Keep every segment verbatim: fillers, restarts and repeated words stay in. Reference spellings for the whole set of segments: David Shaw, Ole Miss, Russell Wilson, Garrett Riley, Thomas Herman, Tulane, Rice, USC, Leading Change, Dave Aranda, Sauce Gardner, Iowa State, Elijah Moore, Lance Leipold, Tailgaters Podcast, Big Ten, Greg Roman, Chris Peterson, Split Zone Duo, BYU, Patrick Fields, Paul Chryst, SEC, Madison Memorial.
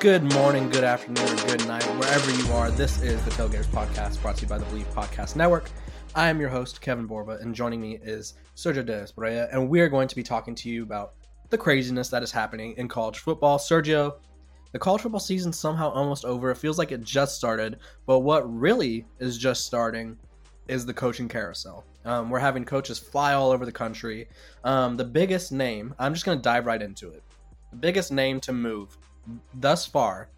Good morning, good afternoon, or good night, wherever you are. This is the Tailgaters Podcast, brought to you by the Believe Podcast Network. I am your host, Kevin Borba, and joining me is Sergio De Esparza, and we are going to be talking to you about the craziness that is happening in college football. Sergio, the college football season somehow almost over. It feels like it just started, but what really is just starting is the coaching carousel. Um, we're having coaches fly all over the country. Um, the biggest name, I'm just going to dive right into it. The biggest name to move thus far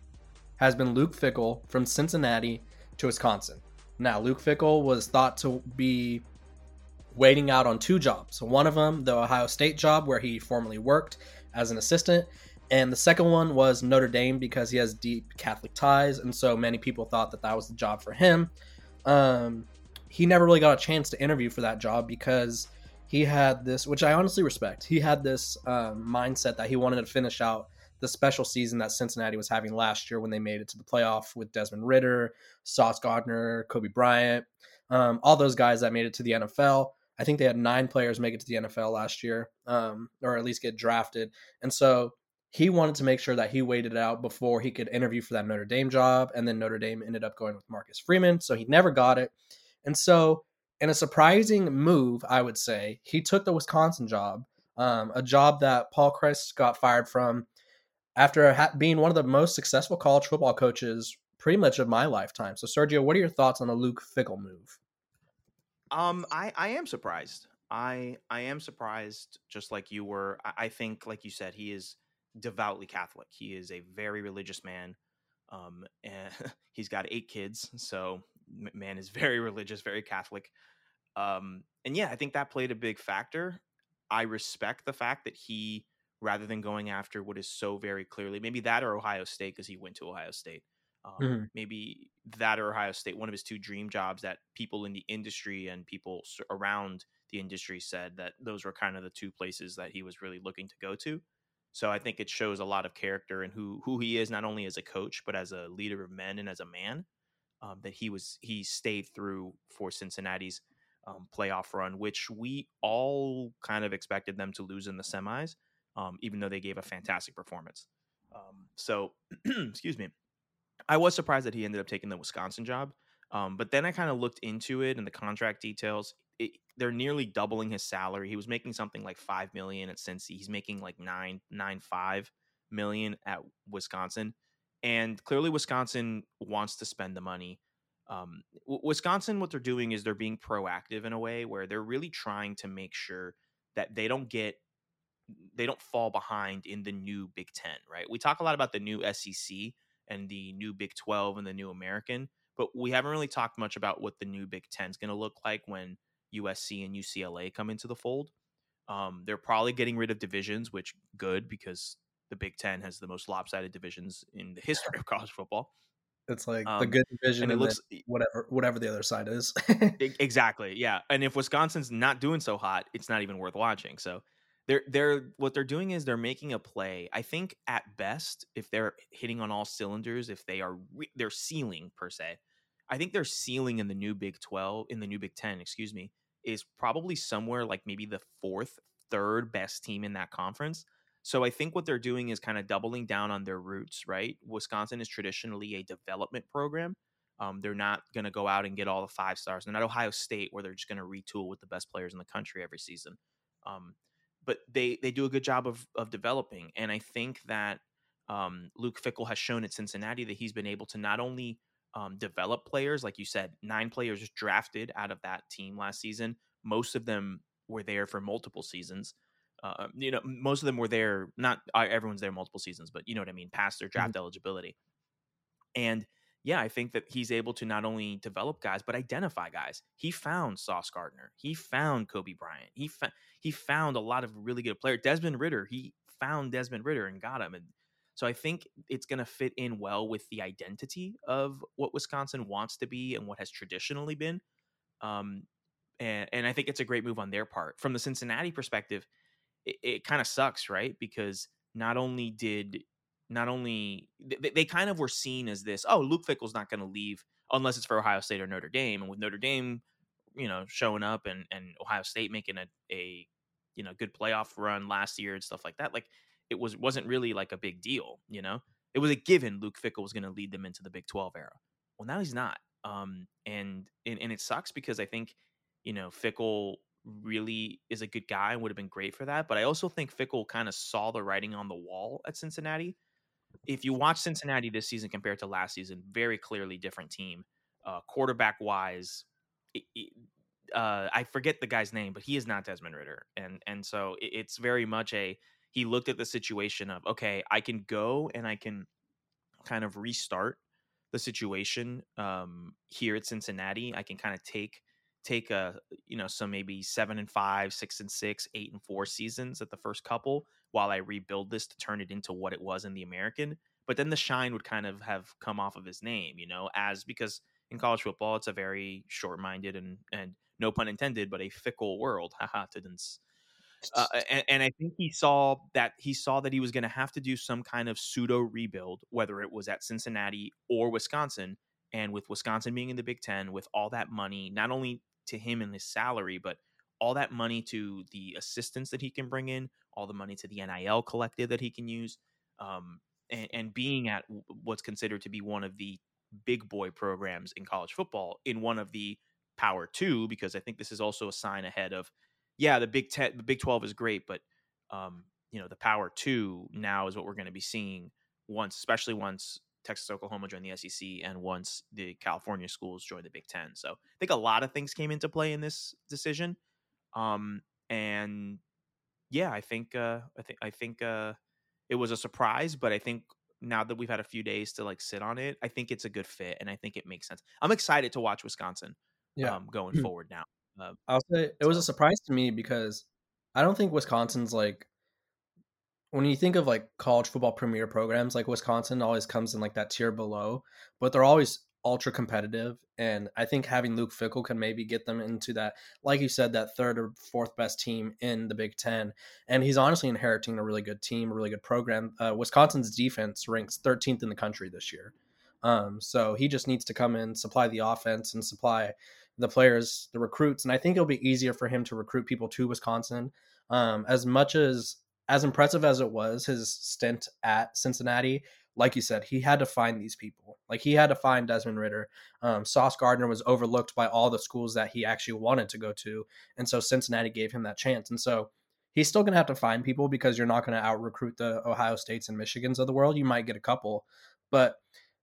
has been Luke Fickell from Cincinnati to Wisconsin. Now, Luke Fickell was thought to be waiting out on two jobs. One of them, the Ohio State job, where he formerly worked as an assistant. And the second one was Notre Dame, because he has deep Catholic ties. And so many people thought that that was the job for him. Um, he never really got a chance to interview for that job because he had this, which I honestly respect, he had this um, mindset that he wanted to finish out the special season that Cincinnati was having last year when they made it to the playoff with Desmond Ridder, Sauce Gardner, Kobe Bryant, um, all those guys that made it to the N F L. I think they had nine players make it to the N F L last year, um, or at least get drafted. And so he wanted to make sure that he waited out before he could interview for that Notre Dame job. And then Notre Dame ended up going with Marcus Freeman, so he never got it. And so in a surprising move, I would say, he took the Wisconsin job, um, a job that Paul Chryst got fired from after ha- being one of the most successful college football coaches pretty much of my lifetime. So, Sergio, what are your thoughts on the Luke Fickell move? Um, I, I am surprised. I I am surprised, just like you were. I, I think, like you said, he is devoutly Catholic. He is a very religious man. Um, and he's got eight kids, so man is very religious, very Catholic. Um, and yeah, I think that played a big factor. I respect the fact that he, rather than going after what is so very clearly, maybe that or Ohio State, because he went to Ohio State. Um, mm-hmm. Maybe that or Ohio State, one of his two dream jobs that people in the industry and people around the industry said that those were kind of the two places that he was really looking to go to. So I think it shows a lot of character and who who he is, not only as a coach, but as a leader of men and as a man, um, that he was he stayed through for Cincinnati's um, playoff run, which we all kind of expected them to lose in the semis. Um, even though they gave a fantastic performance. Um, so, excuse me, I was surprised that he ended up taking the Wisconsin job. Um, but then I kind of looked into it and the contract details. It, they're nearly doubling his salary. He was making something like five million dollars at Cincy. He's making like nine, nine, five million at Wisconsin. And clearly Wisconsin wants to spend the money. Um, w- Wisconsin, what they're doing is they're being proactive in a way where they're really trying to make sure that they don't get they don't fall behind in the new Big Ten, right? We talk a lot about the new S E C and the new Big twelve and the new American, but we haven't really talked much about what the new Big Ten is going to look like when U S C and U C L A come into the fold. Um, they're probably getting rid of divisions, which good, because the Big Ten has the most lopsided divisions in the history of college football. It's like um, the good division and it and looks whatever, whatever the other side is. Exactly. Yeah. And if Wisconsin's not doing so hot, it's not even worth watching. So, They're they're what they're doing is they're making a play. I think at best, if they're hitting on all cylinders, if they are re- they're ceiling per se, I think their ceiling in the new Big twelve, in the new Big Ten, excuse me, is probably somewhere like maybe the fourth, third best team in that conference. So I think what they're doing is kind of doubling down on their roots, right? Wisconsin is traditionally a development program. Um, they're not going to go out and get all the five stars. They're not Ohio State, where they're just going to retool with the best players in the country every season. Um, But they, they do a good job of of developing. And I think that um, Luke Fickell has shown at Cincinnati that he's been able to not only um, develop players, like you said, nine players drafted out of that team last season. Most of them were there for multiple seasons. Uh, you know, most of them were there, not everyone's there multiple seasons, but you know what I mean, past their draft mm-hmm. eligibility. And yeah, I think that he's able to not only develop guys, but identify guys. He found Sauce Gardner. He found Kobe Bryant. He fa- he found a lot of really good players. Desmond Ridder, he found Desmond Ridder and got him. And so I think it's going to fit in well with the identity of what Wisconsin wants to be and what has traditionally been. Um, and, and I think it's a great move on their part. From the Cincinnati perspective, it, it kind of sucks, right? Because not only did... Not only they, they kind of were seen as this, oh, Luke Fickell's not going to leave unless it's for Ohio State or Notre Dame. And with Notre Dame, you know, showing up and, and Ohio State making a, a, you know, good playoff run last year and stuff like that. Like it was, wasn't really like a big deal, you know? it was a given Luke Fickell was going to lead them into the Big twelve era. Well, now he's not. Um, and, and, and it sucks because I think, you know, Fickell really is a good guy and would have been great for that. But I also think Fickell kind of saw the writing on the wall at Cincinnati. If you watch Cincinnati this season compared to last season, very clearly different team, uh, quarterback wise. It, it, uh, I forget the guy's name, but he is not Desmond Ridder. And, and so it, it's very much a, he looked at the situation of, okay, I can go and I can kind of restart the situation um, here at Cincinnati. I can kind of take, take a, you know, some maybe seven and five, six and six, eight and four seasons at the first couple while I rebuild this to turn it into what it was in the American. But then the shine would kind of have come off of his name, you know, as because in college football, it's a very short-minded and, and no pun intended, but a fickle world. Haha, didn't. Uh, and, and I think he saw that he saw that he was going to have to do some kind of pseudo rebuild, whether it was at Cincinnati or Wisconsin. And with Wisconsin being in the Big Ten, with all that money, not only to him and his salary, but all that money to the assistants that he can bring in, all the money to the N I L collective that he can use, um, and, and being at what's considered to be one of the big boy programs in college football, in one of the Power Two, because I think this is also a sign ahead of, yeah, the Big Ten, the Big twelve is great, but um, you know, the Power Two now is what we're going to be seeing once, especially once Texas, Oklahoma joined the S E C and once the California schools joined the Big Ten. So I think a lot of things came into play in this decision, um, and yeah, I think uh, I think I think uh, it was a surprise, but I think now that we've had a few days to like sit on it, I think it's a good fit and I think it makes sense. I'm excited to watch Wisconsin, yeah, um, going forward now. Uh, I'll say it so. was a surprise to me because I don't think Wisconsin's like, when you think of like college football premier programs, like Wisconsin always comes in like that tier below, but they're always ultra competitive. And I think having Luke Fickell can maybe get them into that, like you said, that third or fourth best team in the Big Ten. And he's honestly inheriting a really good team, a really good program. Uh, Wisconsin's defense ranks thirteenth in the country this year. Um, so he just needs to come in, supply the offense and supply the players, the recruits. And I think it'll be easier for him to recruit people to Wisconsin. Um, as much as, as impressive as it was, his stint at Cincinnati, like you said, he had to find these people. Like he had to find Desmond Ridder. Um, Sauce Gardner was overlooked by all the schools that he actually wanted to go to. And so Cincinnati gave him that chance. And so he's still going to have to find people because you're not going to out recruit the Ohio States and Michigans of the world. You might get a couple, but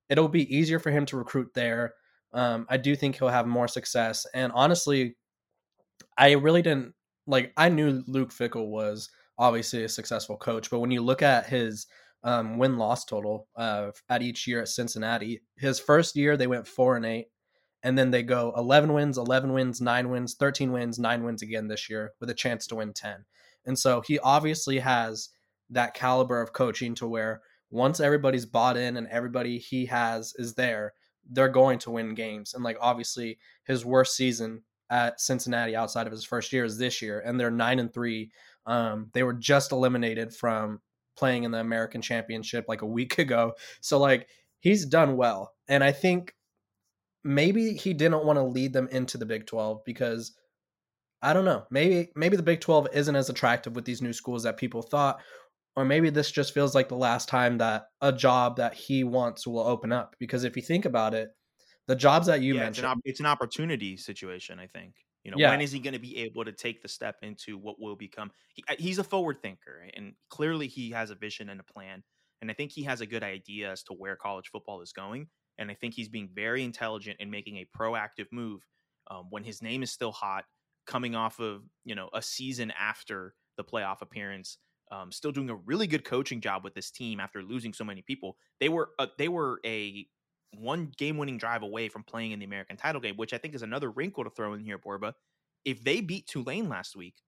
it'll be easier for him to recruit there. Um, I do think he'll have more success. And honestly, I really didn't like, I knew Luke Fickell was obviously a successful coach, but when you look at his um, win-loss total uh, at each year at Cincinnati, his first year, they went four and eight, and then they go eleven wins, eleven wins, nine wins, thirteen wins, nine wins again this year with a chance to win ten. And so he obviously has that caliber of coaching to where once everybody's bought in and everybody he has is there, they're going to win games. And like, obviously his worst season at Cincinnati outside of his first year is this year. And they're nine and three. Um, they were just eliminated from playing in the American Championship like a week ago. So like he's done well. And I think maybe he didn't want to lead them into the Big twelve because I don't know, maybe, maybe the Big twelve isn't as attractive with these new schools that people thought, or maybe this just feels like the last time that a job that he wants will open up. Because if you think about it, the jobs that you yeah, mentioned, it's an, op- it's an opportunity situation. I think, you know, yeah. when is he going to be able to take the step into what will become, he, he's a forward thinker and clearly he has a vision and a plan. And I think he has a good idea as to where college football is going. And I think he's being very intelligent in making a proactive move um, when his name is still hot, coming off of, you know, a season after the playoff appearance. Um, still doing a really good coaching job with this team after losing so many people. They were uh, they were a one game-winning drive away from playing in the American title game, which I think is another wrinkle to throw in here, Borba. If they beat Tulane last week,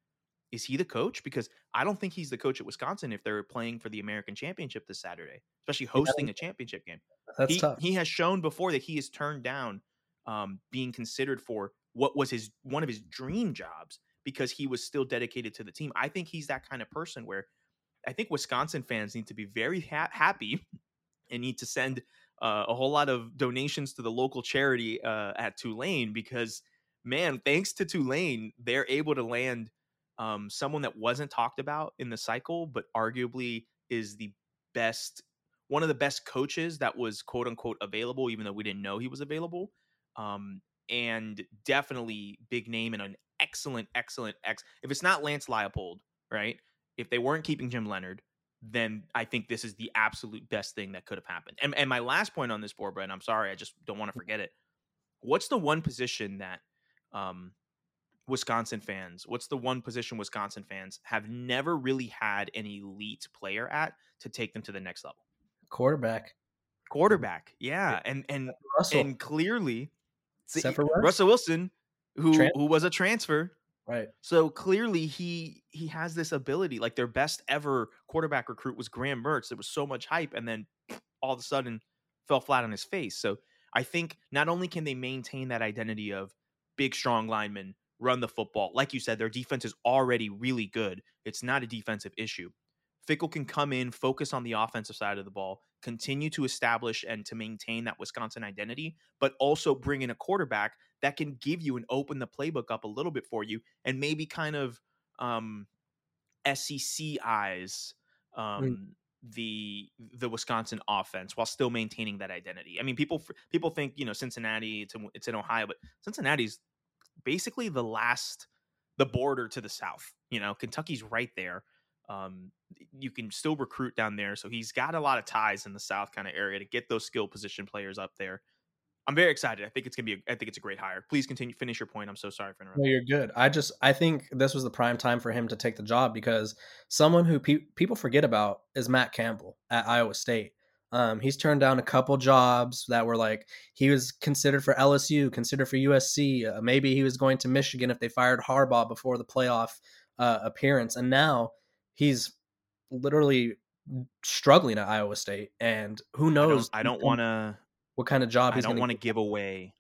is he the coach? Because I don't think he's the coach at Wisconsin if they're playing for the American Championship this Saturday, especially hosting a championship game. That's he, tough. He has shown before that he has turned down um, being considered for what was his one of his dream jobs, because he was still dedicated to the team. I think he's that kind of person where I think Wisconsin fans need to be very ha- happy and need to send uh, a whole lot of donations to the local charity uh, at Tulane, because, man, thanks to Tulane, they're able to land um, someone that wasn't talked about in the cycle, but arguably is the best, one of the best coaches that was quote unquote available, even though we didn't know he was available. Um, and definitely big name and an excellent, excellent ex. If it's not Lance Leipold, right? If they weren't keeping Jim Leonard, then I think this is the absolute best thing that could have happened. And, and my last point on this, Borba, and I'm sorry, I just don't want to forget it. What's the one position that um, Wisconsin fans, what's the one position Wisconsin fans have never really had an elite player at to take them to the next level? Quarterback. Quarterback, yeah. And and, and clearly, see, Russell Wilson, who Tran- who was a transfer. Right. So clearly he he has this ability. Like their best ever quarterback recruit was Graham Mertz. There was so much hype and then all of a sudden fell flat on his face. So I think not only can they maintain that identity of big, strong linemen, run the football. Like you said, their defense is already really good. It's not a defensive issue. Fickell can come in, focus on the offensive side of the ball, continue to establish and to maintain that Wisconsin identity, but also bring in a quarterback that can give you and open the playbook up a little bit for you, and maybe kind of um, S E C eyes um, mm. the the Wisconsin offense while still maintaining that identity. I mean, people people think, you know, Cincinnati, it's in, it's in Ohio, but Cincinnati's basically the last, the border to the south. You know, Kentucky's right there. Um, you can still recruit down there. So he's got a lot of ties in the South kind of area to get those skill position players up there. I'm very excited. I think it's going to be, a, I think it's a great hire. Please continue, finish your point. I'm so sorry for interrupting. No, you're good. I just, I think this was the prime time for him to take the job, because someone who pe- people forget about is Matt Campbell at Iowa State. Um, he's turned down a couple jobs that were like, he was considered for L S U, considered for U S C. Uh, maybe he was going to Michigan if they fired Harbaugh before the playoff uh, appearance. And now, he's literally struggling at Iowa State, and who knows? I don't, I don't want to. What kind of job? I he's don't want to give away.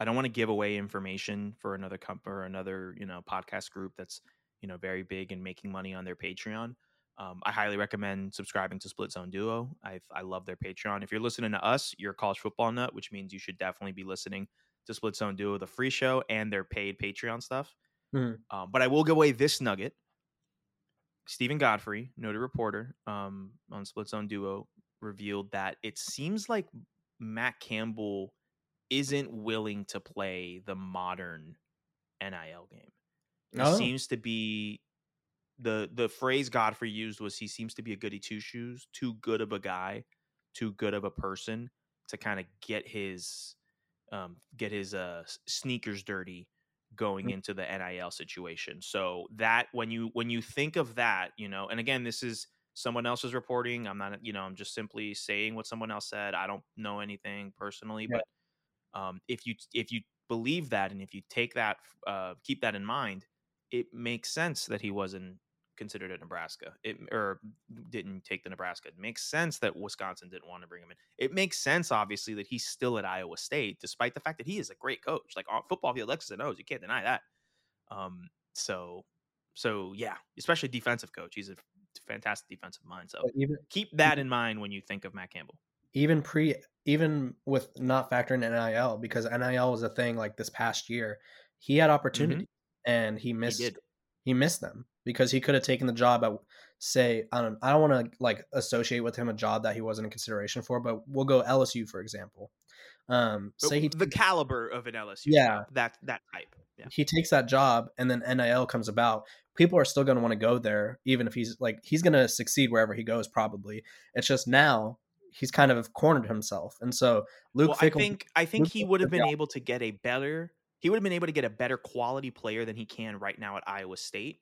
I don't want to give away information for another company or another, you know, podcast group that's, you know, very big and making money on their Patreon. Um, I highly recommend subscribing to Split Zone Duo. I I love their Patreon. If you're listening to us, you're a college football nut, which means you should definitely be listening to Split Zone Duo, the free show, and their paid Patreon stuff. Mm-hmm. Um, but I will give away this nugget. Stephen Godfrey, noted reporter um, on Split Zone Duo, revealed that it seems like Matt Campbell isn't willing to play the modern N I L game. It oh. seems to be the the phrase Godfrey used was he seems to be a goody two shoes, too good of a guy, too good of a person to kind of get his um, get his uh, sneakers dirty going into the N I L situation. So that when you when you think of that, you know, and again, this is someone else's reporting. I'm not, you know, I'm just simply saying what someone else said. I don't know anything personally, yeah. but um, if you if you believe that and if you take that, uh, keep that in mind, it makes sense that he wasn't considered at Nebraska, it, or didn't take the Nebraska. It makes sense that Wisconsin didn't want to bring him in. It makes sense, obviously, that he's still at Iowa State, despite the fact that he is a great coach. Like on football field, X's and O's, you can't deny that. Um, so, so yeah, especially defensive coach. He's a fantastic defensive mind. So even, keep that in mind when you think of Matt Campbell. Even pre, even with not factoring N I L, because N I L was a thing like this past year. He had opportunity mm-hmm. and he missed. He, he missed them. Because he could have taken the job at, say, I don't, I don't want to like associate with him a job that he wasn't in consideration for, but we'll go L S U for example. Um, say he the caliber of an L S U, yeah, job, that that type. Yeah. He takes that job, and then N I L comes about. People are still going to want to go there, even if he's like he's going to succeed wherever he goes. Probably, it's just now he's kind of cornered himself, and so Luke. Well, Fickell, I think I think Luke he would have been out. able to get a better. He would have been able to get a better quality player than he can right now at Iowa State.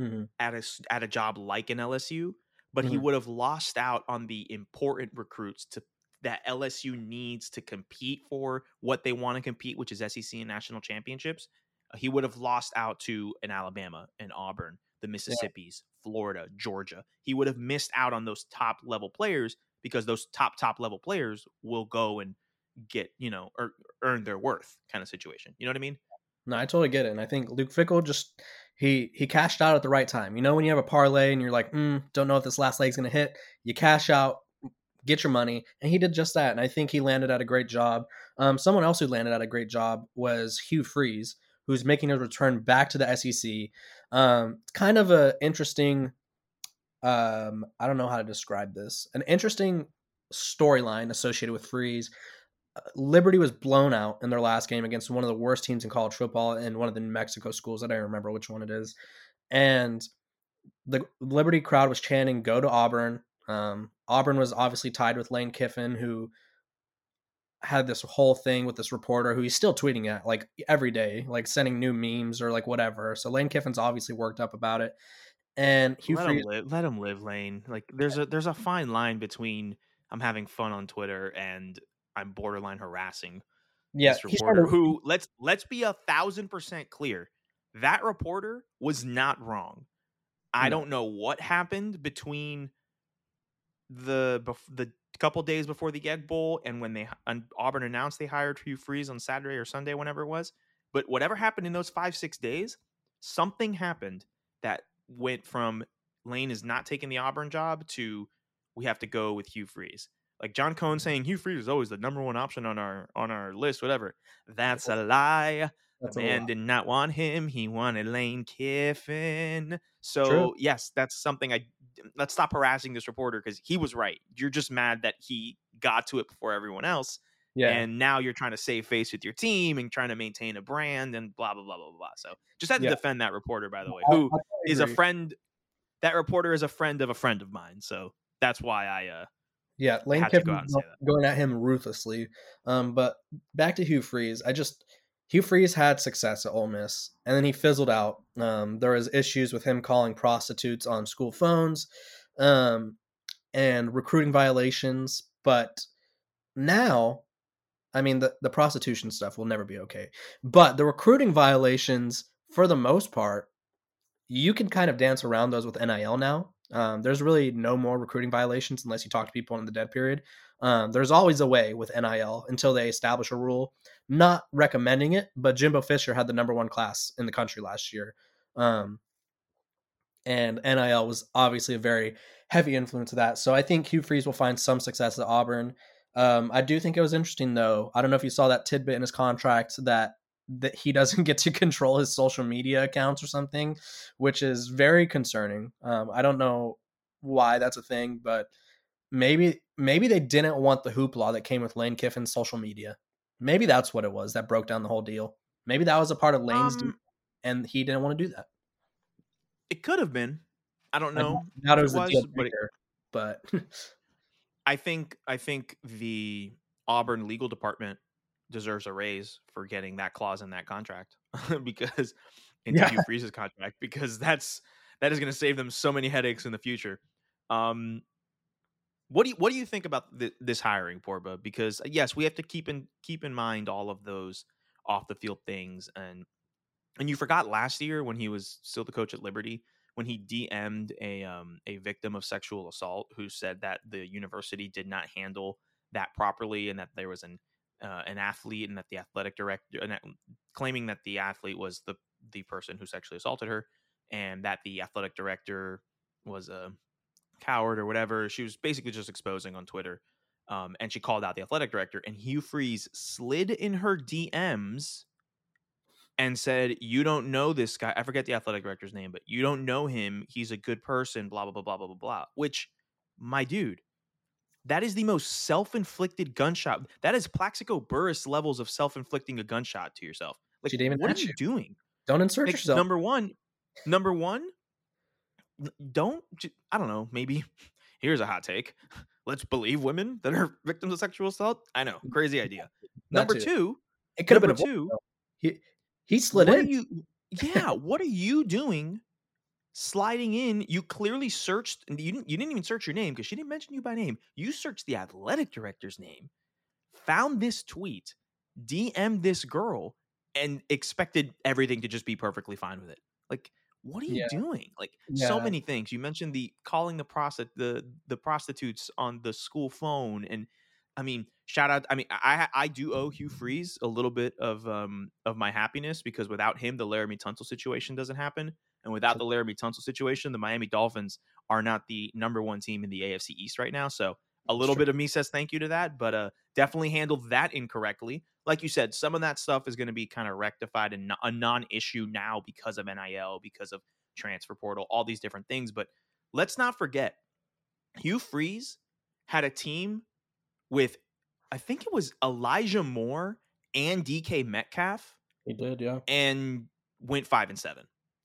Mm-hmm. At a at a job like an L S U, but mm-hmm. he would have lost out on the important recruits to that L S U needs to compete for what they want to compete, which is S E C and national championships. He would have lost out to an Alabama, an Auburn, the Mississippis, yeah. Florida, Georgia. He would have missed out on those top level players because those top top level players will go and get, you know, or earn their worth kind of situation. You know what I mean? No, I totally get it. And I think Luke Fickell just he he cashed out at the right time. You know, when you have a parlay and you're like, mm, don't know if this last leg's going to hit, you cash out, get your money. And he did just that. And I think he landed at a great job. Um, someone else who landed at a great job was Hugh Freeze, who's making his return back to the S E C. Um, kind of a interesting, um, I don't know how to describe this, an interesting storyline associated with Freeze. Liberty was blown out in their last game against one of the worst teams in college football and one of the New Mexico schools that I remember which one it is. And the Liberty crowd was chanting, "Go to Auburn." Um, Auburn was obviously tied with Lane Kiffin, who had this whole thing with this reporter who he's still tweeting at like every day, like sending new memes or like whatever. So Lane Kiffin's obviously worked up about it. And Hugh let Freeze, him live, let him live, Lane. Like there's a, there's a fine line between I'm having fun on Twitter and I'm borderline harassing yeah, this reporter started, who let's, let's be a thousand percent clear. That reporter was not wrong. I no. don't know what happened between the, the couple days before the Egg Bowl and when they and Auburn announced they hired Hugh Freeze on Saturday or Sunday, whenever it was, but whatever happened in those five, six days, something happened that went from Lane is not taking the Auburn job to we have to go with Hugh Freeze. Like John Cohen saying Hugh Freeze is always the number one option on our on our list, whatever. That's a lie. That's the man did not want him. He wanted Lane Kiffin. So True. yes, that's something I let's stop harassing this reporter because he was right. You're just mad that he got to it before everyone else. Yeah. And now you're trying to save face with your team and trying to maintain a brand and blah, blah, blah, blah, blah. So just had to yeah. defend that reporter, by the way, who I, I is a friend. That reporter is a friend of a friend of mine. So that's why I, uh, Yeah, Lane Kiffin go going at him ruthlessly. Um, but back to Hugh Freeze. I just Hugh Freeze had success at Ole Miss, and then he fizzled out. Um, there was issues with him calling prostitutes on school phones, um, and recruiting violations. But now, I mean, the, the prostitution stuff will never be okay. But the recruiting violations, for the most part, you can kind of dance around those with N I L now. Um, there's really no more recruiting violations unless you talk to people in the dead period. Um, there's always a way with N I L until they establish a rule. Not recommending it, but Jimbo Fisher had the number one class in the country last year. Um, and N I L was obviously a very heavy influence of that. So I think Hugh Freeze will find some success at Auburn. Um, I do think it was interesting, though. I don't know if you saw that tidbit in his contract that that he doesn't get to control his social media accounts or something, which is very concerning. Um, I don't know why that's a thing, but maybe, maybe they didn't want the hoopla that came with Lane Kiffin's social media. Maybe that's what it was that broke down the whole deal. Maybe that was a part of Lane's um, deal and he didn't want to do that. It could have been, I don't know. I it was, it was a but, breaker, but I think, I think the Auburn legal department deserves a raise for getting that clause in that contract because in yeah. Hugh Freeze's contract, because that's, that is going to save them so many headaches in the future. Um, what do you, what do you think about th- this hiring, Borba? Because yes, we have to keep in, keep in mind all of those off the field things. And, and you forgot last year when he was still the coach at Liberty, when he D M'd a, um, a victim of sexual assault who said that the university did not handle that properly and that there was an, Uh, an athlete and that the athletic director and that, claiming that the athlete was the, the person who sexually assaulted her and that the athletic director was a coward or whatever. She was basically just exposing on Twitter. Um, and she called out the athletic director and Hugh Freeze slid in her D Ms and said, "You don't know this guy." I forget the athletic director's name, but "You don't know him. He's a good person, blah, blah, blah, blah, blah, blah, blah." Which, my dude, that is the most self-inflicted gunshot. That is Plaxico Burress levels of self-inflicting a gunshot to yourself. Like, what are you, you doing? Don't insert like, yourself. Number one, number one, don't, I don't know, maybe here's a hot take. Let's believe women that are victims of sexual assault. I know, crazy idea. Number two, it could have been two. He, he slid in. You, yeah, what are you doing? Sliding in, you clearly searched, and you didn't, you didn't even search your name because she didn't mention you by name. You searched the athletic director's name, found this tweet, D M'd this girl, and expected everything to just be perfectly fine with it. Like, what are you yeah. doing? Like, yeah. so many things. You mentioned the calling the prostit the the prostitutes on the school phone, and I mean, shout out. I mean, I I do owe Hugh Freeze a little bit of um of my happiness because without him, the Laremy Tunsil situation doesn't happen. And without the Laremy Tunsil situation, the Miami Dolphins are not the number one team in the A F C East right now. So a little bit of me says thank you to that, but uh, definitely handled that incorrectly. Like you said, some of that stuff is going to be kind of rectified and a non-issue now because of N I L, because of transfer portal, all these different things. But let's not forget, Hugh Freeze had a team with, I think it was Elijah Moore and D K Metcalf. He did, yeah. And went five and seven.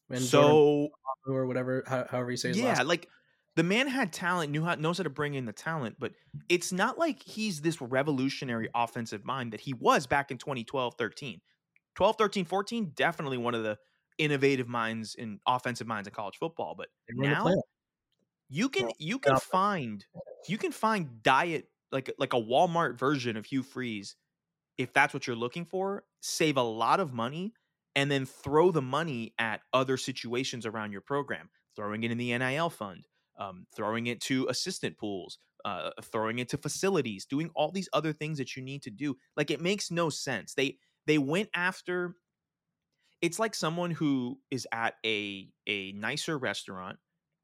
And so, or whatever, however you say his yeah, last. Yeah, like the man had talent, knew how, knows how to bring in the talent, but it's not like he's this revolutionary offensive mind that he was back in twenty twelve, thirteen twelve, thirteen, fourteen definitely one of the innovative minds in offensive minds in college football. But now you can you can find you can find diet like like a Walmart version of Hugh Freeze if that's what you're looking for. Save a lot of money and then throw the money at other situations around your program, throwing it in the N I L fund, um, throwing it to assistant pools, uh, throwing it to facilities, doing all these other things that you need to do. Like it makes no sense. They they went after. It's like someone who is at a, a nicer restaurant,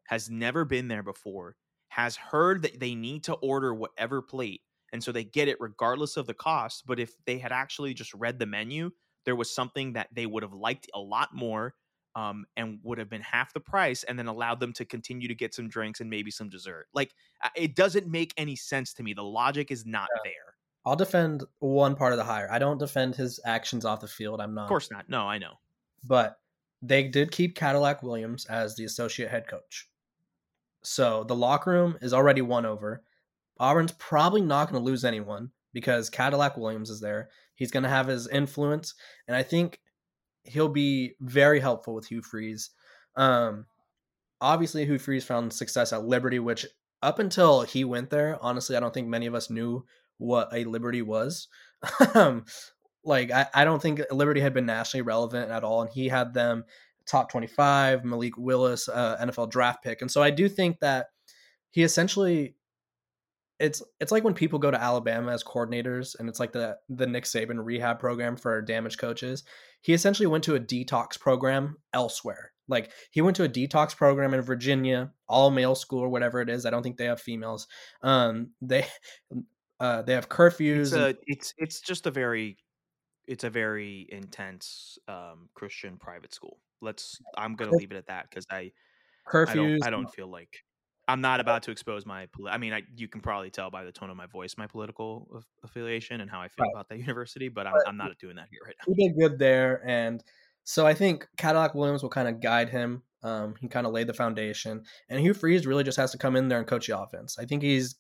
has never been there before, has heard that they need to order whatever plate, and so they get it regardless of the cost. But if they had actually just read the menu, there was something that they would have liked a lot more um, and would have been half the price, and then allowed them to continue to get some drinks and maybe some dessert. Like, it doesn't make any sense to me. The logic is not yeah. there. I'll defend one part of the hire. I don't defend his actions off the field. I'm not. Of course not. No, I know. But they did keep Cadillac Williams as the associate head coach. So the locker room is already won over. Auburn's probably not going to lose anyone because Cadillac Williams is there. He's going to have his influence, and I think he'll be very helpful with Hugh Freeze. Um, obviously, Hugh Freeze found success at Liberty, which up until he went there, honestly, I don't think many of us knew what a Liberty was. Like, I, I don't think Liberty had been nationally relevant at all, and he had them top twenty-five, Malik Willis, uh, N F L draft pick. And so I do think that he essentially, it's it's like when people go to Alabama as coordinators, and it's like the, the Nick Saban rehab program for damaged coaches. He essentially went to a detox program elsewhere. Like, he went to a detox program in Virginia, all male school or whatever it is. I don't think they have females. Um, they uh, they have curfews. It's, a, and- it's, it's just a very... It's a very intense um, Christian private school. Let's. I'm gonna leave it at that because I curfews. I don't, I don't feel like I'm not about to expose my. I mean, I, you can probably tell by the tone of my voice my political affiliation and how I feel right. about that university. But I'm, but I'm not doing that here right now. He did good there, and so I think Cadillac Williams will kind of guide him. Um, he kind of laid the foundation, and Hugh Freeze really just has to come in there and coach the offense. I think he's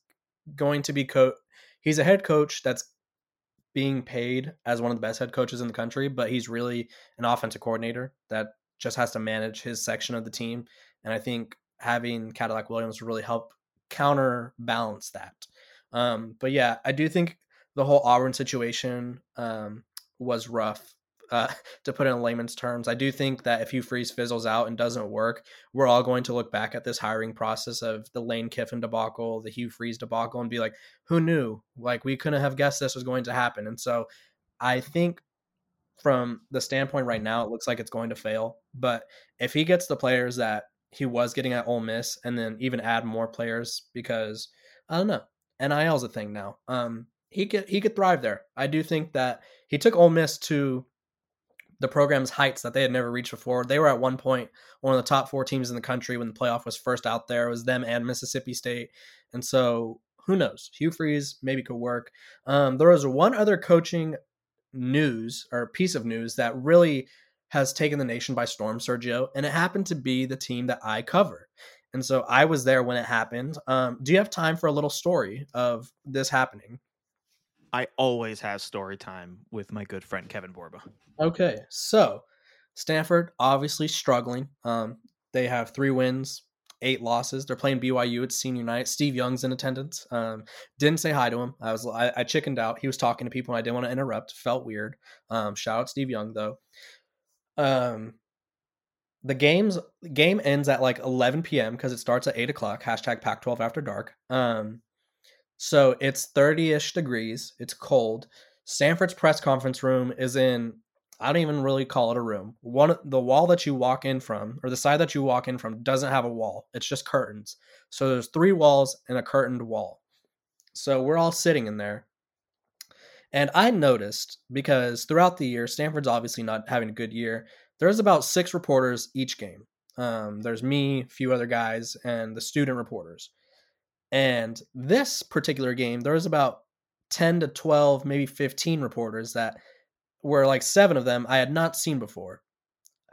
going to be co. He's a head coach that's being paid as one of the best head coaches in the country, but he's really an offensive coordinator that just has to manage his section of the team. And I think having Cadillac Williams will really help counterbalance that. Um, but yeah, I do think the whole Auburn situation um, was rough, uh, to put it in layman's terms. I do think that if Hugh Freeze fizzles out and doesn't work, we're all going to look back at this hiring process of the Lane Kiffin debacle, the Hugh Freeze debacle, and be like, who knew? Like, we couldn't have guessed this was going to happen. And so I think from the standpoint right now, it looks like it's going to fail. But if he gets the players that he was getting at Ole Miss and then even add more players, because I don't know, N I L is a thing now. Um, he could, he could thrive there. I do think that he took Ole Miss to the program's heights that they had never reached before. They were at one point one of the top four teams in the country when the playoff was first out there. It was them and Mississippi State. And so who knows? Hugh Freeze maybe could work. Um, there was one other coaching news or piece of news that really has taken the nation by storm, Sergio, and it happened to be the team that I cover. And so I was there when it happened. Um, do you have time for a little story of this happening? I always have story time with my good friend, Kevin Borba. Okay. So Stanford obviously struggling. Um, they have three wins, eight losses. They're playing B Y U at senior night. Steve Young's in attendance. Um, didn't say hi to him. I was, I, I chickened out. He was talking to people and I didn't want to interrupt. Felt weird. Um, shout out Steve Young though. Um, the game's the game ends at like eleven P M cause it starts at eight o'clock. Hashtag Pac twelve after dark. Um, So it's thirty-ish degrees. It's cold. Stanford's press conference room is in, I don't even really call it a room. One, the wall that you walk in from, or the side that you walk in from, doesn't have a wall. It's just curtains. So there's three walls and a curtained wall. So we're all sitting in there. And I noticed, because throughout the year, Stanford's obviously not having a good year. There's about six reporters each game. Um, there's me, a few other guys, and the student reporters. And this particular game, there was about ten to twelve, maybe fifteen reporters that were like seven of them I had not seen before.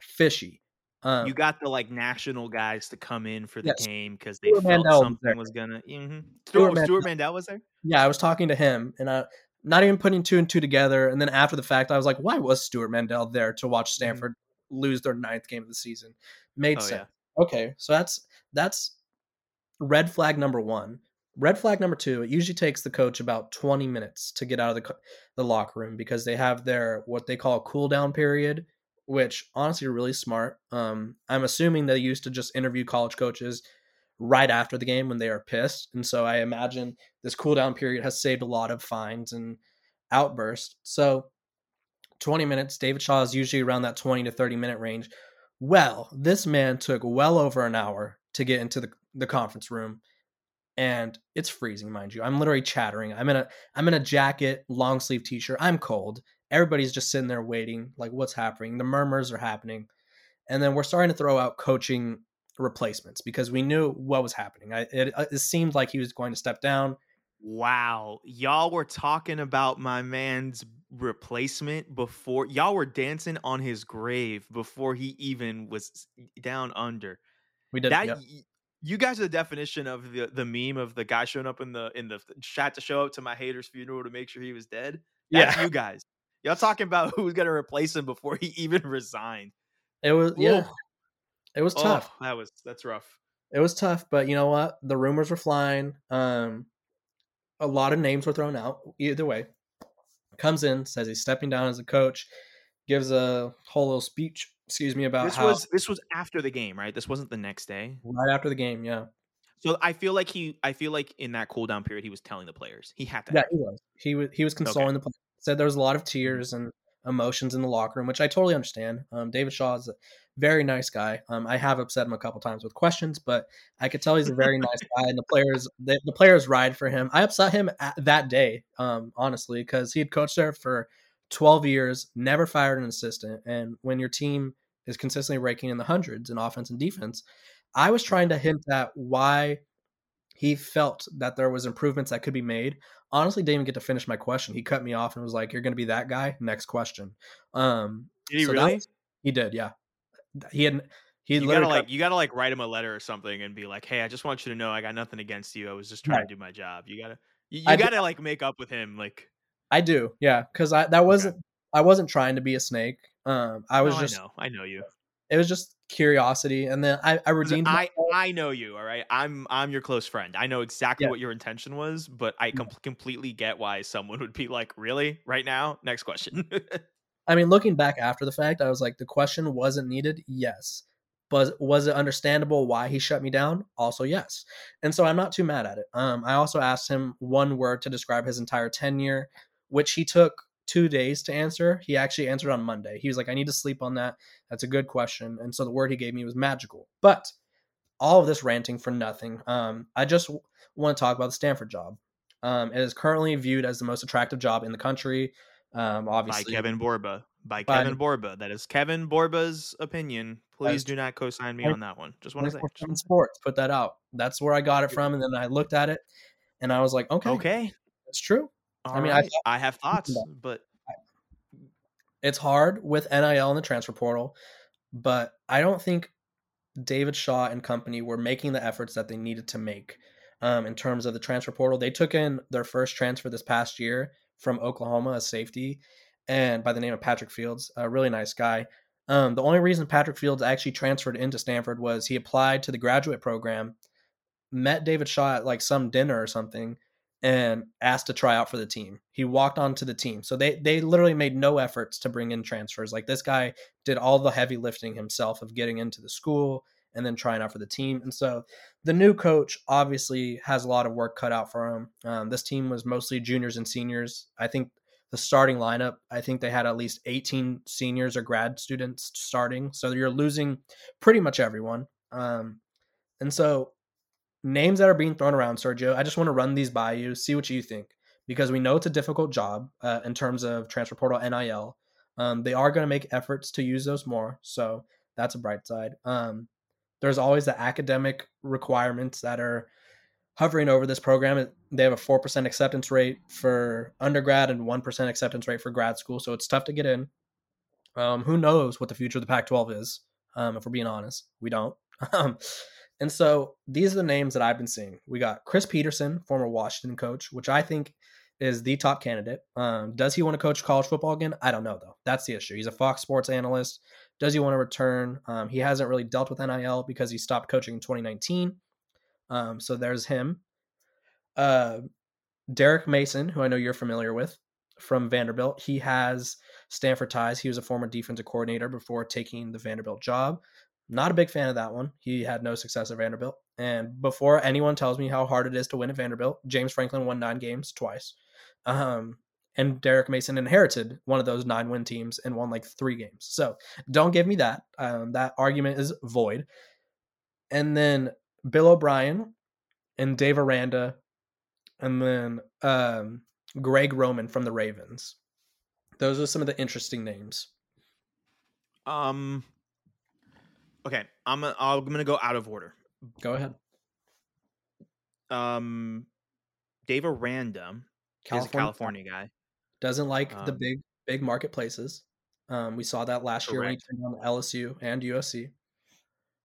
Fishy. Um, you got the like national guys to come in for the yes. game because they Stuart felt Mandel something was, was gonna. Mm-hmm. Stuart, Stuart, Stuart Mandel was there. Yeah, I was talking to him, and I not even putting two and two together. And then after the fact, I was like, "Why was Stuart Mandel there to watch Stanford mm-hmm. lose their ninth game of the season?" Made oh, sense. Yeah. Okay, so that's that's red flag number one. Red flag number two. It usually takes the coach about twenty minutes to get out of the the locker room because they have their what they call a cool down period, which honestly are really smart. Um, I'm assuming they used to just interview college coaches right after the game when they are pissed. And so I imagine this cool down period has saved a lot of fines and outbursts. So twenty minutes, David Shaw is usually around that twenty to thirty minute range. Well, this man took well over an hour to get into the, the conference room, and it's freezing, mind you. I'm literally chattering. I'm in a, I'm in a jacket, long sleeve t-shirt. I'm cold. Everybody's just sitting there waiting, like, what's happening? The murmurs are happening. And then we're starting to throw out coaching replacements because we knew what was happening. I, it, it seemed like he was going to step down. Wow. Y'all were talking about my man's replacement before. Y'all were dancing on his grave before he even was down under. We did that. Yep. Y- You guys are the definition of the, the meme of the guy showing up in the in the chat to show up to my hater's funeral to make sure he was dead. That's yeah. you guys. Y'all talking about who's going to replace him before he even resigned. It was, Ooh. yeah, it was tough. Oh, that was, that's rough. It was tough, but you know what? The rumors were flying. Um, a lot of names were thrown out either way. Comes in, says he's stepping down as a coach, gives a whole little speech. Excuse me about this how was, this was after the game, right? This wasn't the next day. Right after the game. Yeah. So I feel like he, I feel like in that cool down period, he was telling the players he had to. Yeah, he was. He was, he was consoling okay. the players. Said there was a lot of tears and emotions in the locker room, which I totally understand. Um, David Shaw is a very nice guy. Um, I have upset him a couple times with questions, but I could tell he's a very nice guy, and the players the, the players ride for him. I upset him at, that day, um, honestly, because he had coached there for twelve years, never fired an assistant, and when your team is consistently raking in the hundreds in offense and defense, I was trying to hint at why he felt that there was improvements that could be made. Honestly, didn't even get to finish my question. He cut me off and was like, "You're going to be that guy." Next question. Um, did he so really? Was, he did. Yeah. He had. He you gotta like. Cut. You gotta like write him a letter or something and be like, "Hey, I just want you to know I got nothing against you. I was just trying right. to do my job." You gotta. You, you gotta do. like make up with him. Like I do. Yeah, because I that wasn't. Okay. I wasn't trying to be a snake. Um, I was no, just. I know. I know you. It was just curiosity, and then I, I redeemed. I, I know you, all right. I'm I'm your close friend. I know exactly yeah. what your intention was, but I com- completely get why someone would be like, "Really, right now?" Next question. I mean, looking back after the fact, I was like, the question wasn't needed. Yes, but was it understandable why he shut me down? Also, yes. And so I'm not too mad at it. Um, I also asked him one word to describe his entire tenure, which he took two days to answer. He actually answered on Monday. He was like, I need to sleep on that. That's a good question. And so the word he gave me was magical, but all of this ranting for nothing. Um, I just w- want to talk about the Stanford job. Um, it is currently viewed as the most attractive job in the country. Um, obviously by Kevin Borba, by, by Kevin Borba. That is Kevin Borba's opinion. Please do not co-sign me I, on that one. Just want to say sports, put that out. That's where I got it from. And then I looked at it and I was like, okay, okay, that's true. All I mean, right. I, thought, I have thoughts, but it's hard with N I L and the transfer portal, but I don't think David Shaw and company were making the efforts that they needed to make um, in terms of the transfer portal. They took in their first transfer this past year from Oklahoma, a safety, and by the name of Patrick Fields, a really nice guy. Um, the only reason Patrick Fields actually transferred into Stanford was he applied to the graduate program, met David Shaw at like some dinner or something, and asked to try out for the team. He walked onto the team. So they they literally made no efforts to bring in transfers. Like this guy did all the heavy lifting himself of getting into the school and then trying out for the team. And so the new coach obviously has a lot of work cut out for him. Um, this team was mostly juniors and seniors. I think the starting lineup, I think they had at least eighteen seniors or grad students starting. So you're losing pretty much everyone. Um, and so names that are being thrown around, Sergio, I just want to run these by you, see what you think, because we know it's a difficult job uh, in terms of transfer portal, N I L. Um, they are going to make efforts to use those more, so that's a bright side. Um, there's always the academic requirements that are hovering over this program. They have a four percent acceptance rate for undergrad and one percent acceptance rate for grad school. So it's tough to get in. Um, who knows what the future of the Pac twelve is? Um, if we're being honest, we don't. Um, and so these are the names that I've been seeing. We got Chris Peterson, former Washington coach, which I think is the top candidate. Um, does he want to coach college football again? I don't know, though. That's the issue. He's a Fox Sports analyst. Does he want to return? Um, he hasn't really dealt with N I L because he stopped coaching in twenty nineteen. Um, so there's him. Uh, Derek Mason, who I know you're familiar with from Vanderbilt. He has Stanford ties. He was a former defensive coordinator before taking the Vanderbilt job. Not a big fan of that one. He had no success at Vanderbilt. And before anyone tells me how hard it is to win at Vanderbilt, James Franklin won nine games twice. Um, and Derek Mason inherited one of those nine win teams and won like three games. So don't give me that. Um, that argument is void. And then Bill O'Brien and Dave Aranda, and then um, Greg Roman from the Ravens. Those are some of the interesting names. Um. Okay, I'm a, I'm gonna go out of order. Go ahead. Um, Dave Aranda California. is a California guy. Doesn't like um, the big big marketplaces. Um, we saw that last correct. year when he turned on L S U and U S C.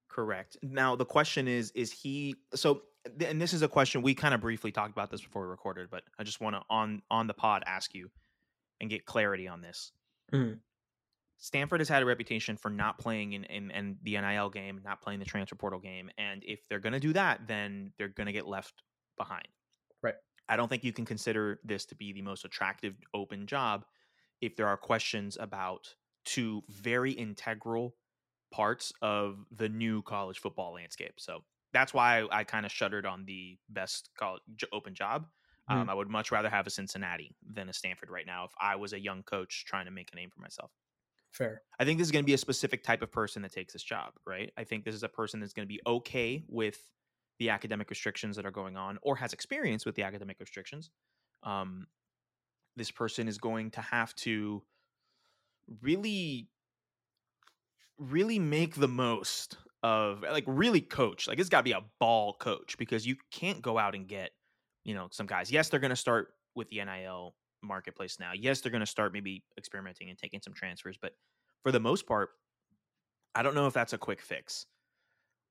Correct. Now the question is: Is he so? And this is a question we kind of briefly talked about this before we recorded, but I just want to on on the pod ask you and get clarity on this. Mm-hmm. Stanford has had a reputation for not playing in, in, in the N I L game, not playing the transfer portal game. And if they're going to do that, then they're going to get left behind. Right. I don't think you can consider this to be the most attractive open job if there are questions about two very integral parts of the new college football landscape. So that's why I, I kind of shuddered on the best college open job. Mm-hmm. Um, I would much rather have a Cincinnati than a Stanford right now if I was a young coach trying to make a name for myself. Fair. I think this is going to be a specific type of person that takes this job, right? I think this is a person that's going to be okay with the academic restrictions that are going on or has experience with the academic restrictions. Um, this person is going to have to really, really make the most of, like, really coach. Like, it's got to be a ball coach because you can't go out and get, you know, some guys. Yes, they're going to start with the N I L marketplace now. Yes, they're going to start maybe experimenting and taking some transfers, but for the most part, I don't know if that's a quick fix.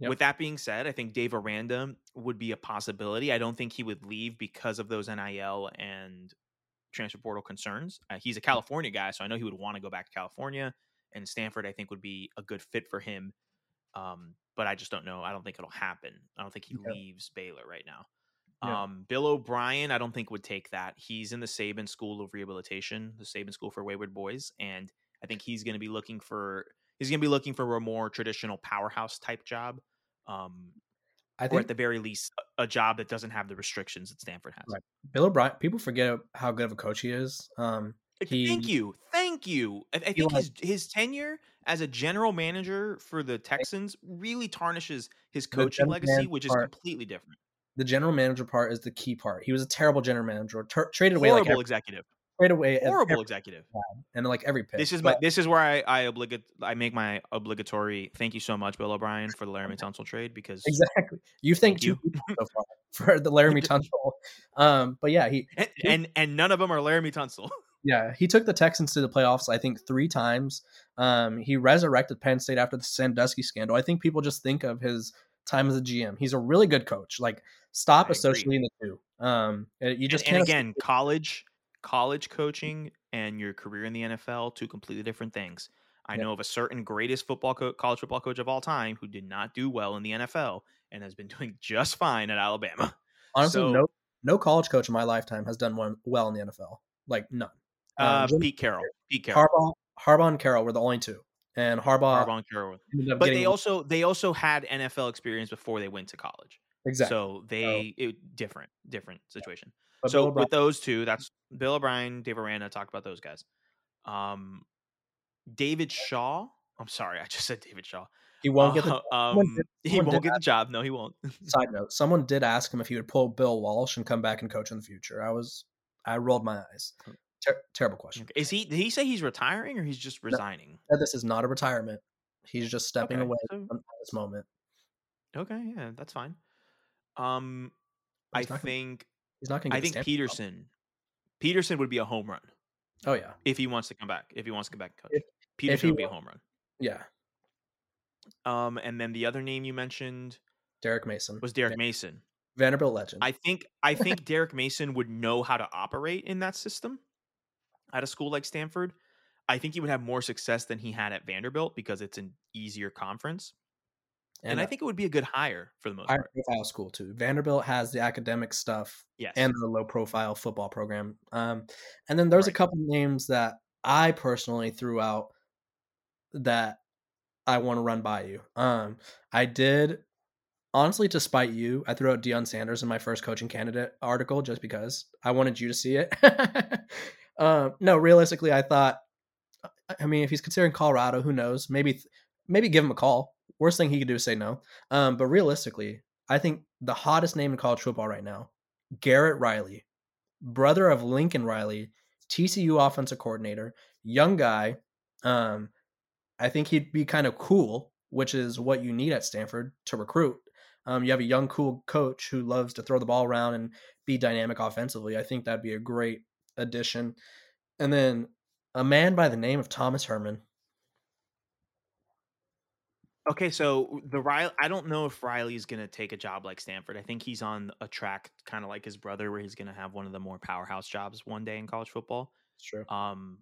Yep. With that being said, I think Dave Aranda would be a possibility. I don't think he would leave because of those N I L and transfer portal concerns. Uh, he's a California guy, so I know he would want to go back to California, and Stanford, I think, would be a good fit for him. Um, but I just don't know. I don't think it'll happen. I don't think he yep. leaves Baylor right now. Yeah. Um, Bill O'Brien, I don't think would take that. He's in the Saban School of Rehabilitation, the Saban School for Wayward Boys, and I think he's going to be looking for he's going to be looking for a more traditional powerhouse type job, um, I think, or at the very least, a job that doesn't have the restrictions that Stanford has. Right. Bill O'Brien, people forget how good of a coach he is. Um, he, thank you, thank you. I, I think his his tenure as a general manager for the Texans really tarnishes his coaching legacy, which is completely different. The general manager part is the key part. He was a terrible general manager. Ter- traded away horrible like horrible executive. Traded away horrible every, executive. And like every pick. This is but, my. This is where I I obligate. I make my obligatory. Thank you so much, Bill O'Brien, for the Laremy Tunsil trade because exactly you thank you so far for the Laremy Tunsil. Um, but yeah, he and, he and and none of them are Laremy Tunsil. Yeah, he took the Texans to the playoffs, I think, three times. Um, he resurrected Penn State after the Sandusky scandal. I think people just think of his time as a G M. He's a really good coach. Like, stop I associating agree. the two. Um, you just and, can't and again, associate. college, college coaching and your career in the N F L, two completely different things. I yeah. know of a certain greatest football co- college football coach of all time who did not do well in the N F L and has been doing just fine at Alabama. Honestly, so, no, no college coach in my lifetime has done one well in the N F L. Like none. Um, uh, Jim, Pete Carroll, Pete Carroll, Harbaugh, Harbaugh, and Carroll were the only two. And Harbaugh, Harbaugh and Carroll, but getting, they also they also had N F L experience before they went to college. Exactly. So they so, it, different, different situation. But so with those two, that's Bill O'Brien, Dave Aranda talked about those guys. Um, David Shaw. I'm sorry, I just said David Shaw. He won't get the uh, um, did, he won't get the job. No, he won't. Side note: someone did ask him if he would pull Bill Walsh and come back and coach in the future. I was I rolled my eyes. Ter- terrible question. Okay. Is he? Did he say he's retiring or he's just resigning? No, this is not a retirement. He's just stepping okay, away so, from this moment. Okay, yeah, that's fine. Um, I think he's not going to. I think Peterson, Peterson would be a home run. Oh yeah, if he wants to come back, if he wants to come back and coach, Peterson would be a home run. Yeah. Um, and then the other name you mentioned, Derek Mason, was Derek Mason, Vanderbilt legend. I think I think Derek Mason would know how to operate in that system at a school like Stanford. I think he would have more success than he had at Vanderbilt because it's an easier conference. And, and I think it would be a good hire for the most part. High profile school too. Vanderbilt has the academic stuff, yes, and the low profile football program. Um, and then there's right. a couple names that I personally threw out that I want to run by you. Um, I did, honestly, to spite you, I threw out Deion Sanders in my first coaching candidate article just because I wanted you to see it. um, no, realistically, I thought, I mean, if he's considering Colorado, who knows? Maybe, maybe give him a call. Worst thing he could do is say no. Um, but realistically, I think the hottest name in college football right now, Garrett Riley, brother of Lincoln Riley, T C U offensive coordinator, young guy. Um, I think he'd be kind of cool, which is what you need at Stanford to recruit. Um, you have a young, cool coach who loves to throw the ball around and be dynamic offensively. I think that'd be a great addition. And then a man by the name of Thomas Herman. Okay, so the Riley, I don't know if Riley's going to take a job like Stanford. I think he's on a track kind of like his brother where he's going to have one of the more powerhouse jobs one day in college football. That's true. Um,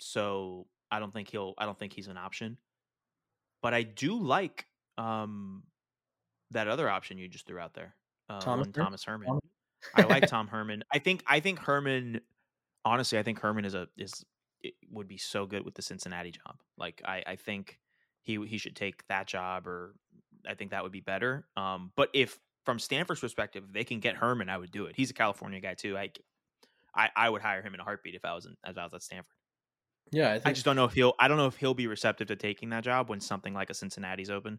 so I don't think he'll, I don't think he's an option. But I do like um, that other option you just threw out there. Uh, Thomas, Thomas Herman. Herman. I like Tom Herman. I think I think Herman, honestly, I think Herman is a is it would be so good with the Cincinnati job. Like I, I think he he should take that job, or I think that would be better. Um, but if from Stanford's perspective, if they can get Herman, I would do it. He's a California guy too. I, I, I would hire him in a heartbeat if I was in, as I was at Stanford. Yeah, I, think I just don't know if he'll. I don't know if he'll be receptive to taking that job when something like a Cincinnati's open.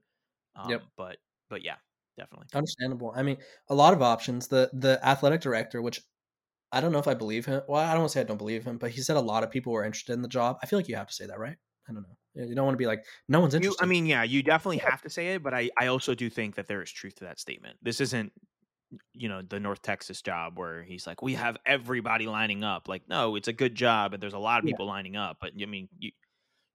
Um, yep. But but yeah, definitely understandable. I mean, a lot of options. The the athletic director, which I don't know if I believe him. Well, I don't want to say I don't believe him, but he said a lot of people were interested in the job. I feel like you have to say that, right? I don't know. You don't want to be like, no one's interested. You, I mean, yeah, you definitely have to say it, but I, I also do think that there is truth to that statement. This isn't, you know, the North Texas job where he's like, we have everybody lining up. Like, no, it's a good job, and there's a lot of people yeah. lining up. But, I mean, you,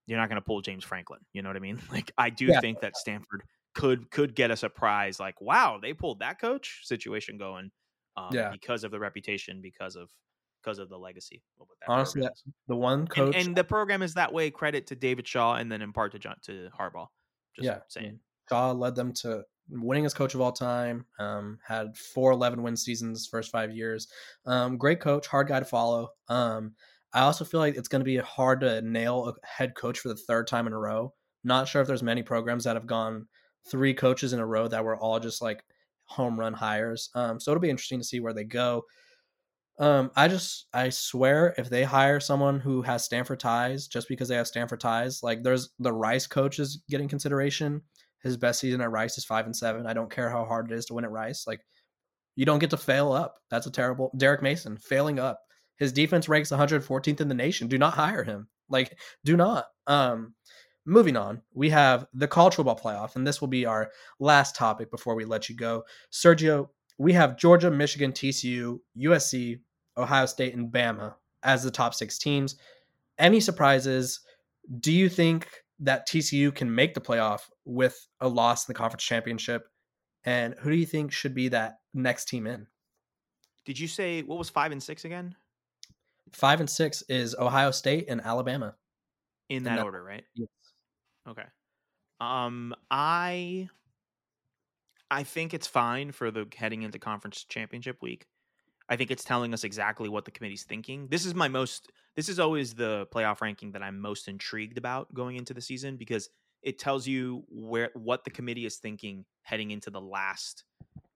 you're not going to pull James Franklin. You know what I mean? Like, I do yeah. think that Stanford could could get a surprise, like, wow, they pulled that coach situation going um, yeah. because of the reputation, because of, because of the legacy. Of what that Honestly, that, the one coach... And, and the program is that way, credit to David Shaw and then in part to John, to Harbaugh. Just yeah. saying. Shaw led them to winning as coach of all time, um, had four eleven-win seasons first five years. Um, great coach, hard guy to follow. Um, I also feel like it's going to be hard to nail a head coach for the third time in a row. Not sure if there's many programs that have gone three coaches in a row that were all just like home run hires. Um, so it'll be interesting to see where they go. Um, I just, I swear if they hire someone who has Stanford ties, just because they have Stanford ties, like there's the Rice coach is getting consideration. His best season at Rice is five and seven. I don't care how hard it is to win at Rice. Like you don't get to fail up. That's a terrible Derek Mason failing up. His defense ranks one hundred fourteenth in the nation. Do not hire him. Like do not, um, moving on, we have the college football playoff, and this will be our last topic before we let you go. Sergio, we have Georgia, Michigan, T C U, U S C, Ohio State, and Bama as the top six teams. Any surprises? Do you think that T C U can make the playoff with a loss in the conference championship? And who do you think should be that next team in? Did you say what was five and six again? Five and six is Ohio State and Alabama. In that, in that order, right? Yes. Okay. Um, I... I think it's fine for the heading into conference championship week. I think it's telling us exactly what the committee's thinking. This is my most, this is always the playoff ranking that I'm most intrigued about going into the season, because it tells you where, what the committee is thinking heading into the last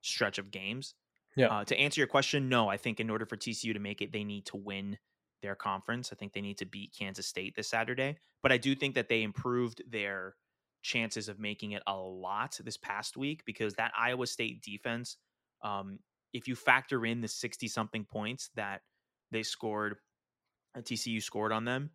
stretch of games. Yeah. Uh, to answer your question, no, I think in order for T C U to make it, they need to win their conference. I think they need to beat Kansas State this Saturday, but I do think that they improved their chances of making it a lot this past week, because that Iowa State defense, um, if you factor in the sixty something points that they scored, T C U scored on them,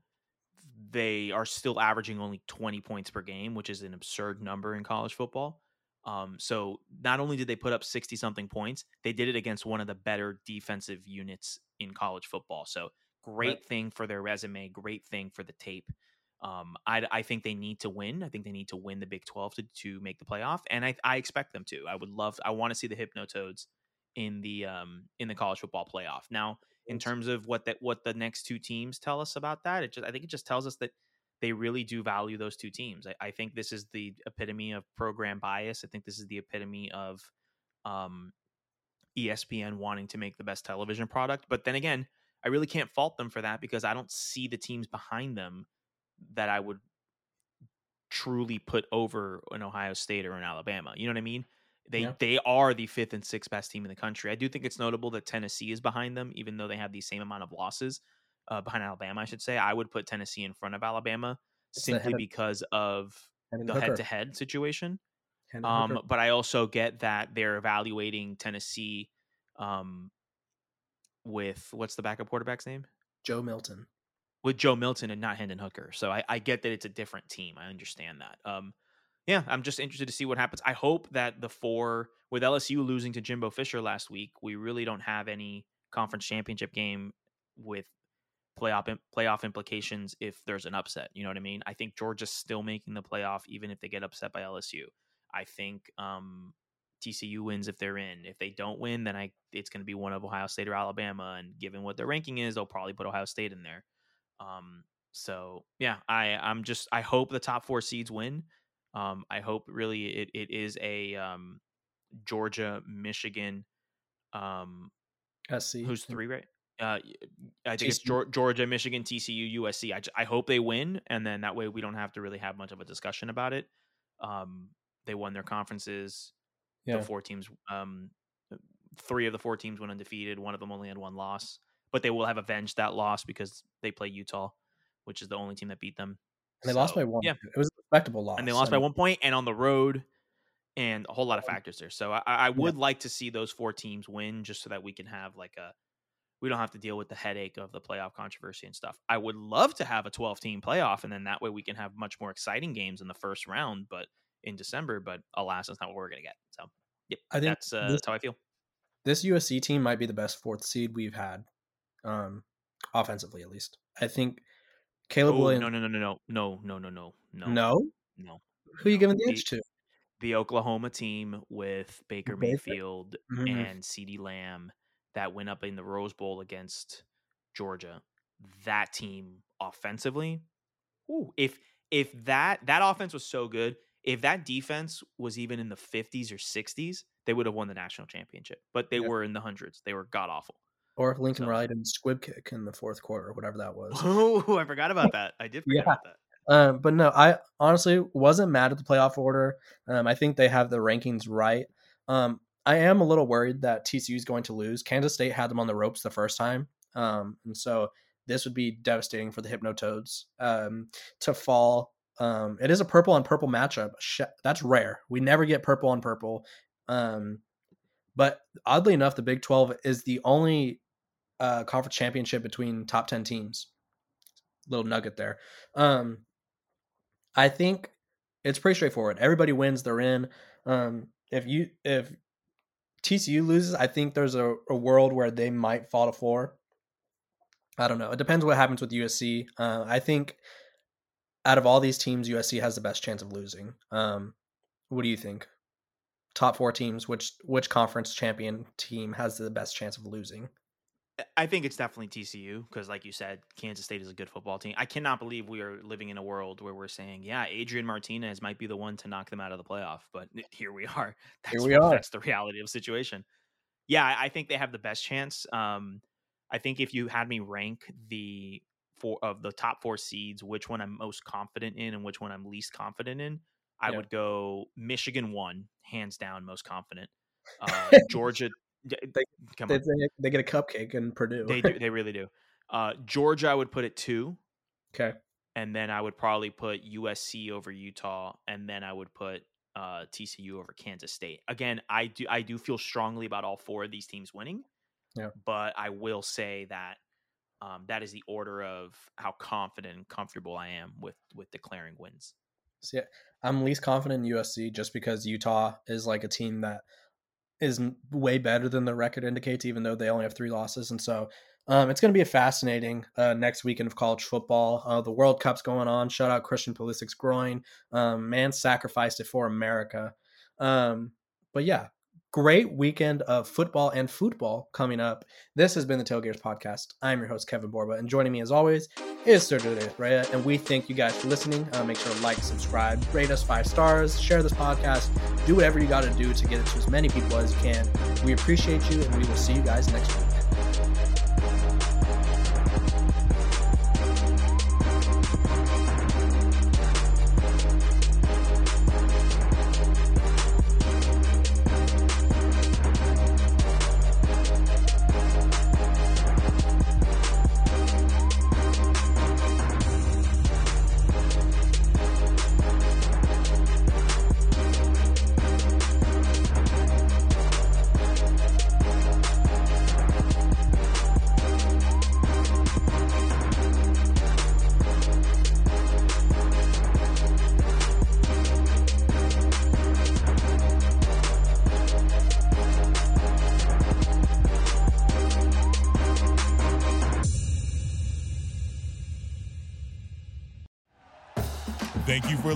they are still averaging only twenty points per game, which is an absurd number in college football. Um, so not only did they put up sixty something points, they did it against one of the better defensive units in college football. So great right. thing for their resume, great thing for the tape. Um, I, I think they need to win. I think they need to win the Big twelve to, to make the playoff. And I, I expect them to. I would love, I want to see the Hypnotoads in the, um, in the college football playoff. Now, in terms of what that, what the next two teams tell us about that, it just, I think it just tells us that they really do value those two teams. I, I think this is the epitome of program bias. I think this is the epitome of, um, E S P N wanting to make the best television product. But then again, I really can't fault them for that because I don't see the teams behind them that I would truly put over an Ohio State or an Alabama. You know what I mean? They yeah. they are the fifth and sixth best team in the country. I do think it's notable that Tennessee is behind them, even though they have the same amount of losses uh, behind Alabama, I should say. I would put Tennessee in front of Alabama it's simply because of the head-to-head situation. Um, but I also get that they're evaluating Tennessee um, with, what's the backup quarterback's name? Joe Milton. With Joe Milton and not Hendon Hooker. So I, I get that it's a different team. I understand that. Um, yeah, I'm just interested to see what happens. I hope that the four, with L S U losing to Jimbo Fisher last week, we really don't have any conference championship game with playoff playoff implications if there's an upset. You know what I mean? I think Georgia's still making the playoff, even if they get upset by L S U. I think um, T C U wins if they're in. If they don't win, then I it's going to be one of Ohio State or Alabama. And given what their ranking is, they'll probably put Ohio State in there. Um, so yeah, I, I'm just, I hope the top four seeds win. Um, I hope really it, it is a, um, Georgia, Michigan, um, S C who's three, right? Uh, I think it's Georgia, Michigan, T C U, U S C. I, I hope they win. And then that way we don't have to really have much of a discussion about it. Um, they won their conferences. Yeah. The four teams, um, three of the four teams went undefeated. One of them only had one loss. But they will have avenged that loss because they play Utah, which is the only team that beat them. And they so, lost by one. Yeah. It was a respectable loss. And they lost I by mean. one point and on the road and a whole lot of factors there. So I, I would yeah. like to see those four teams win just so that we can have like a, we don't have to deal with the headache of the playoff controversy and stuff. I would love to have a twelve team playoff. And then that way we can have much more exciting games in the first round, but in December, but alas, that's not what we're going to get. So yep, I think that's, uh, this, that's how I feel. This U S C team might be the best fourth seed we've had. Um, offensively, at least. I think Caleb oh, Williams. No, no, no, no, no, no, no, no, no, no, no, no. Who are you giving the edge to? The Oklahoma team with Baker Mayfield mm-hmm. and CeeDee Lamb that went up in the Rose Bowl against Georgia. That team offensively, ooh, if if that that offense was so good, if that defense was even in the fifties or sixties, they would have won the national championship. But they yeah. were in the hundreds. They were god awful. Or if Lincoln so. Riley didn't squib kick in the fourth quarter, whatever that was. Oh, I forgot about that. I did forget yeah. about that. Um, but no, I honestly wasn't mad at the playoff order. Um, I think they have the rankings right. Um, I am a little worried that T C U is going to lose. Kansas State had them on the ropes the first time. Um, and so this would be devastating for the Hypnotoads um, to fall. Um, it is a purple on purple matchup. That's rare. We never get purple on purple. Um, But oddly enough, the Big twelve is the only uh, conference championship between top ten teams. Little nugget there. Um, I think it's pretty straightforward. Everybody wins, they're in. Um, if you if T C U loses, I think there's a, a world where they might fall to four. I don't know. It depends what happens with U S C. Uh, I think out of all these teams, U S C has the best chance of losing. Um, what do you think? Top four teams, which which conference champion team has the best chance of losing? I think it's definitely T C U because, like you said, Kansas State is a good football team. I cannot believe we are living in a world where we're saying, yeah, Adrian Martinez might be the one to knock them out of the playoff. But here we are. That's, here we are. That's the reality of the situation. Yeah, I think they have the best chance. Um, I think if you had me rank the four of the top four seeds, which one I'm most confident in and which one I'm least confident in, I yeah. would go Michigan one, hands down, most confident. Uh, Georgia, they, come they, on. they get a cupcake in Purdue. They do, they really do. Uh, Georgia, I would put at two. Okay. And then I would probably put U S C over Utah, and then I would put uh, T C U over Kansas State. Again, I do I do feel strongly about all four of these teams winning. Yeah. But I will say that um, that is the order of how confident and comfortable I am with with declaring wins. See, I'm least confident in U S C just because Utah is like a team that is way better than the record indicates, even though they only have three losses. And so um, it's going to be a fascinating uh, next weekend of college football. Uh, the World Cup's going on. Shout out Christian Pulisic's groin. Um, man sacrificed it for America. Um, but yeah, great weekend of football and football coming up. This has been the Tailgaters Podcast. I'm your host, Kevin Borba, and joining me as always is Sergio De Esparza, and we thank you guys for listening. Uh, make sure to like, subscribe, rate us five stars, share this podcast, do whatever you got to do to get it to as many people as you can. We appreciate you, and we will see you guys next week. Thank you for